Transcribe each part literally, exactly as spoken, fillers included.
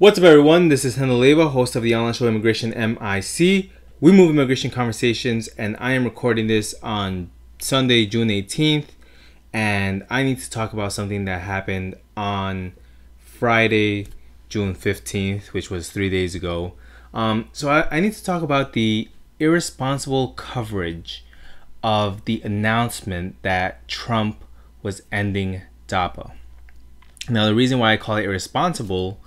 What's up, everyone? This is Hana Leiva, host of the online show Immigration M I C. We move immigration conversations, and I am recording this on Sunday, June eighteenth. And I need to talk about something that happened on Friday, June fifteenth, which was three days ago. Um, so I, I need to talk about the irresponsible coverage of the announcement that Trump was ending DAPA. Now, the reason why I call it irresponsible,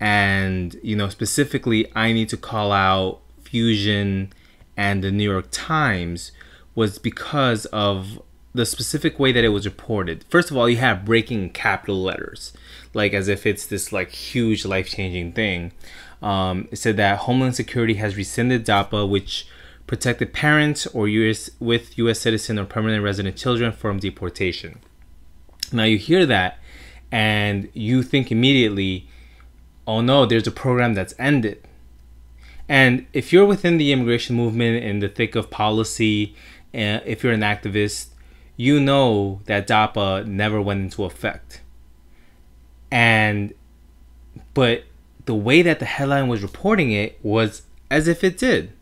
and, you know, specifically, I need to call out Fusion and the New York Times, was because of the specific way that it was reported. First of all, you have breaking capital letters, like as if it's this like huge life-changing thing. Um, it said that Homeland Security has rescinded DAPA, which protected parents or U S with U S citizen or permanent resident children from deportation. Now you hear that and you think immediately, oh no, there's a program that's ended. And if you're within the immigration movement, in the thick of policy, uh, if you're an activist, you know that DAPA never went into effect. And, but the way that the headline was reporting it was as if it did.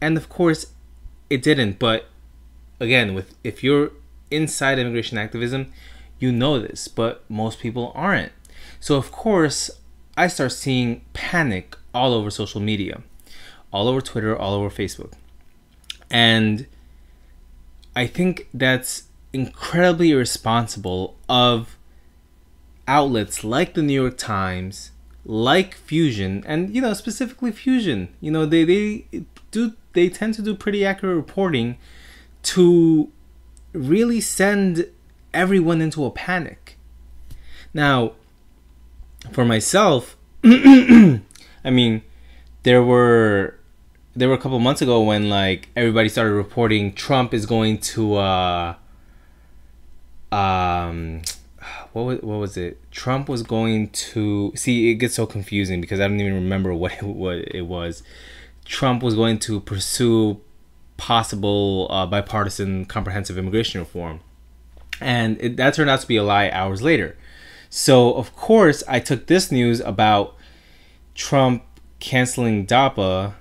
And of course it didn't. But again, with if you're inside immigration activism, you know this, but most people aren't. So of course, I start seeing panic all over social media, all over Twitter, all over Facebook. And I think that's incredibly irresponsible of outlets like the New York Times, like Fusion, and, you know, specifically Fusion. You know, they, they do they tend to do pretty accurate reporting to really send everyone into a panic. Now, for myself, I mean, there were there were a couple months ago when like everybody started reporting Trump is going to uh, um, what was what was it? Trump was going to see. It gets so confusing because I don't even remember what it, what it was. Trump was going to pursue possible uh, bipartisan comprehensive immigration reform, and it, that turned out to be a lie hours later. So, of course, I took this news about Trump canceling DAPA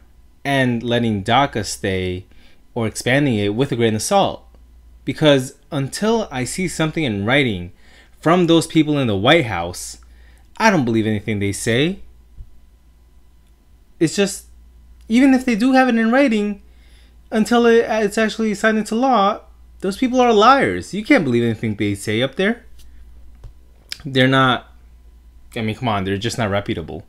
and letting DACA stay or expanding it with a grain of salt. Because until I see something in writing from those people in the White House, I don't believe anything they say. It's just, even if they do have it in writing, until it, it's actually signed into law, those people are liars. You can't believe anything they say up there. They're not, I mean, come on, they're just not reputable.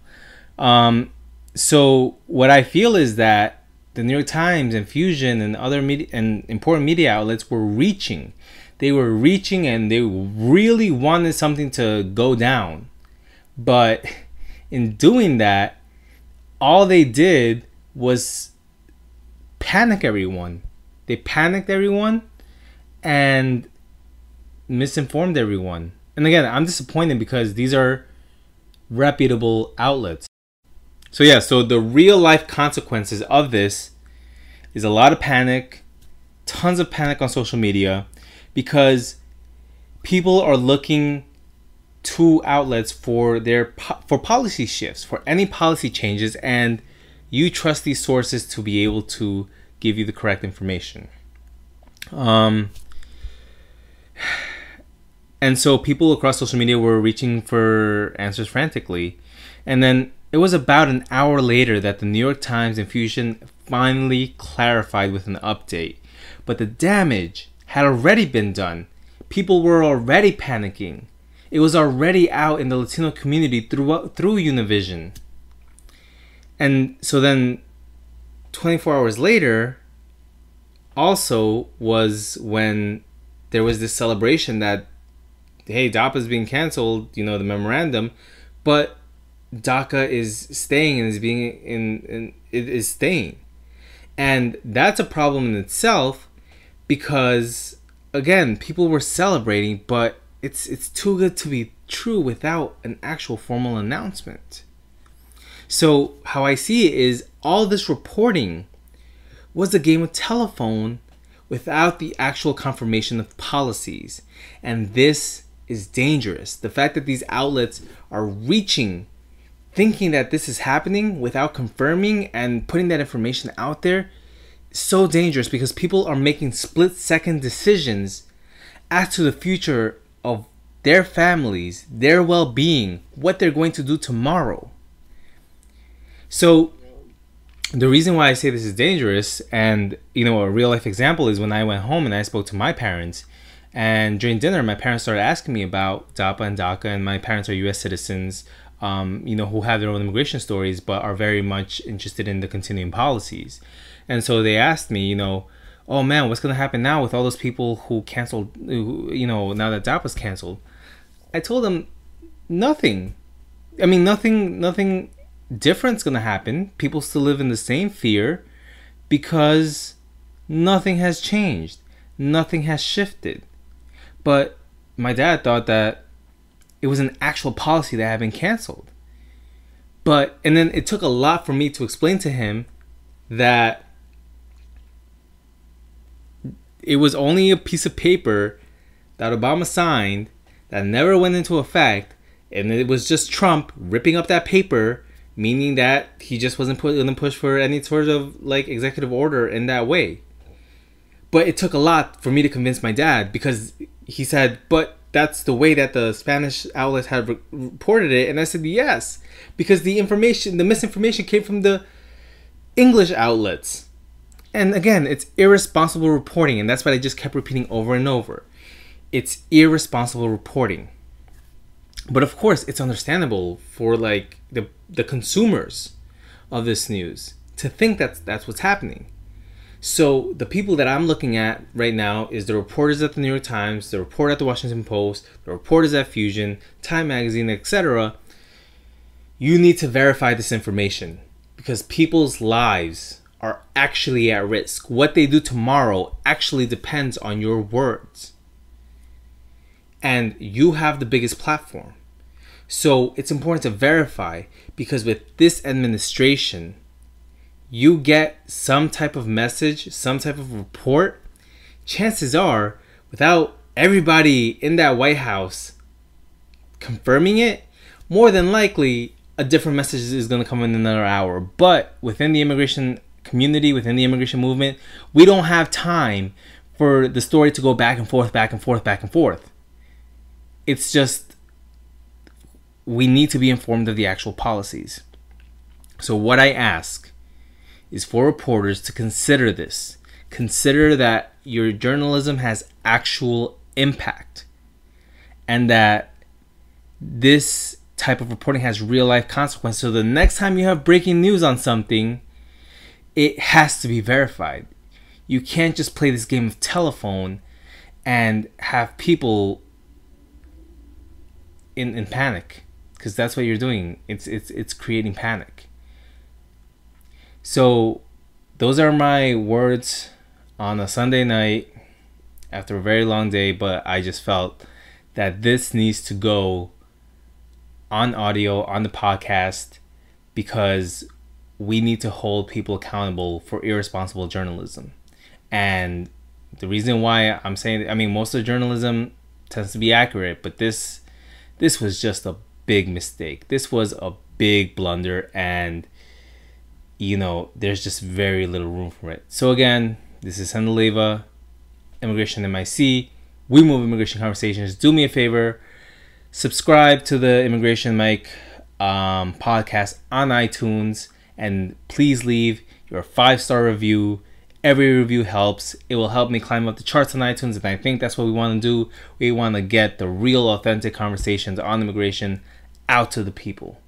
Um, so what I feel is that the New York Times and Fusion and other media and important media outlets were reaching. They were reaching and they really wanted something to go down. But in doing that, all they did was panic everyone. They panicked everyone and misinformed everyone. And again, I'm disappointed because these are reputable outlets. So yeah, so the real life consequences of this is a lot of panic, tons of panic on social media, because people are looking to outlets for their for policy shifts, for any policy changes, and you trust these sources to be able to give you the correct information. Um. And so people across social media were reaching for answers frantically. And then it was about an hour later that the New York Times and Fusion finally clarified with an update. But the damage had already been done. People were already panicking. It was already out in the Latino community through, through Univision. And so then twenty-four hours later also was when there was this celebration that, hey, DAPA is being canceled, you know, the memorandum, but DACA is staying and is being in, in it is staying. And that's a problem in itself because, again, people were celebrating, but it's it's too good to be true without an actual formal announcement. So how I see it is all this reporting was a game of telephone without the actual confirmation of policies. And this is dangerous. The fact that these outlets are reaching thinking that this is happening without confirming and putting that information out there is so dangerous, because people are making split-second decisions as to the future of their families, their well-being, what they're going to do tomorrow. So the reason why I say this is dangerous, and you know, a real life example is when I went home and I spoke to my parents, and during dinner my parents started asking me about DAPA and DACA, and my parents are U S citizens, um, you know, who have their own immigration stories but are very much interested in the continuing policies. And so they asked me, you know, oh man, what's going to happen now with all those people who canceled, who, you know, now that DAPA's canceled? I told them nothing. I mean, nothing, nothing different's going to happen. People still live in the same fear because nothing has changed. Nothing has shifted. But my dad thought that it was an actual policy that had been canceled. But, and then it took a lot for me to explain to him that it was only a piece of paper that Obama signed that never went into effect, and it was just Trump ripping up that paper, meaning that he just wasn't going to push for any sort of like executive order in that way. But it took a lot for me to convince my dad, because he said, but that's the way that the Spanish outlets had re reported it. And I said, yes, because the information, the misinformation came from the English outlets. And again, it's irresponsible reporting, and that's what I just kept repeating over and over. It's irresponsible reporting. But of course, it's understandable for like the, the consumers of this news to think that that's what's happening. So the people that I'm looking at right now is the reporters at the New York Times, the reporter at the Washington Post, the reporters at Fusion, Time Magazine, et cetera. You need to verify this information, because people's lives are actually at risk. What they do tomorrow actually depends on your words. And you have the biggest platform. So it's important to verify, because with this administration, you get some type of message, some type of report. Chances are, without everybody in that White House confirming it, more than likely a different message is going to come in another hour. But within the immigration community, within the immigration movement, we don't have time for the story to go back and forth, back and forth, back and forth. It's just, we need to be informed of the actual policies. So what I ask is for reporters to consider this. Consider that your journalism has actual impact, and that this type of reporting has real life consequences. So the next time you have breaking news on something, it has to be verified. You can't just play this game of telephone and have people in, in panic, because that's what you're doing. It's, it's, it's creating panic. So those are my words on a Sunday night after a very long day, but I just felt that this needs to go on audio, on the podcast, because we need to hold people accountable for irresponsible journalism. And the reason why I'm saying, I mean, most of the journalism tends to be accurate, but this, this was just a big mistake. This was a big blunder, and you know, there's just very little room for it. So again, this is Hana Leiva, Immigration M I C. We move immigration conversations. Do me a favor, subscribe to the Immigration M I C um, podcast on iTunes. And please leave your five star review. Every review helps. It will help me climb up the charts on iTunes, and I think that's what we want to do. We want to get the real, authentic conversations on immigration out to the people.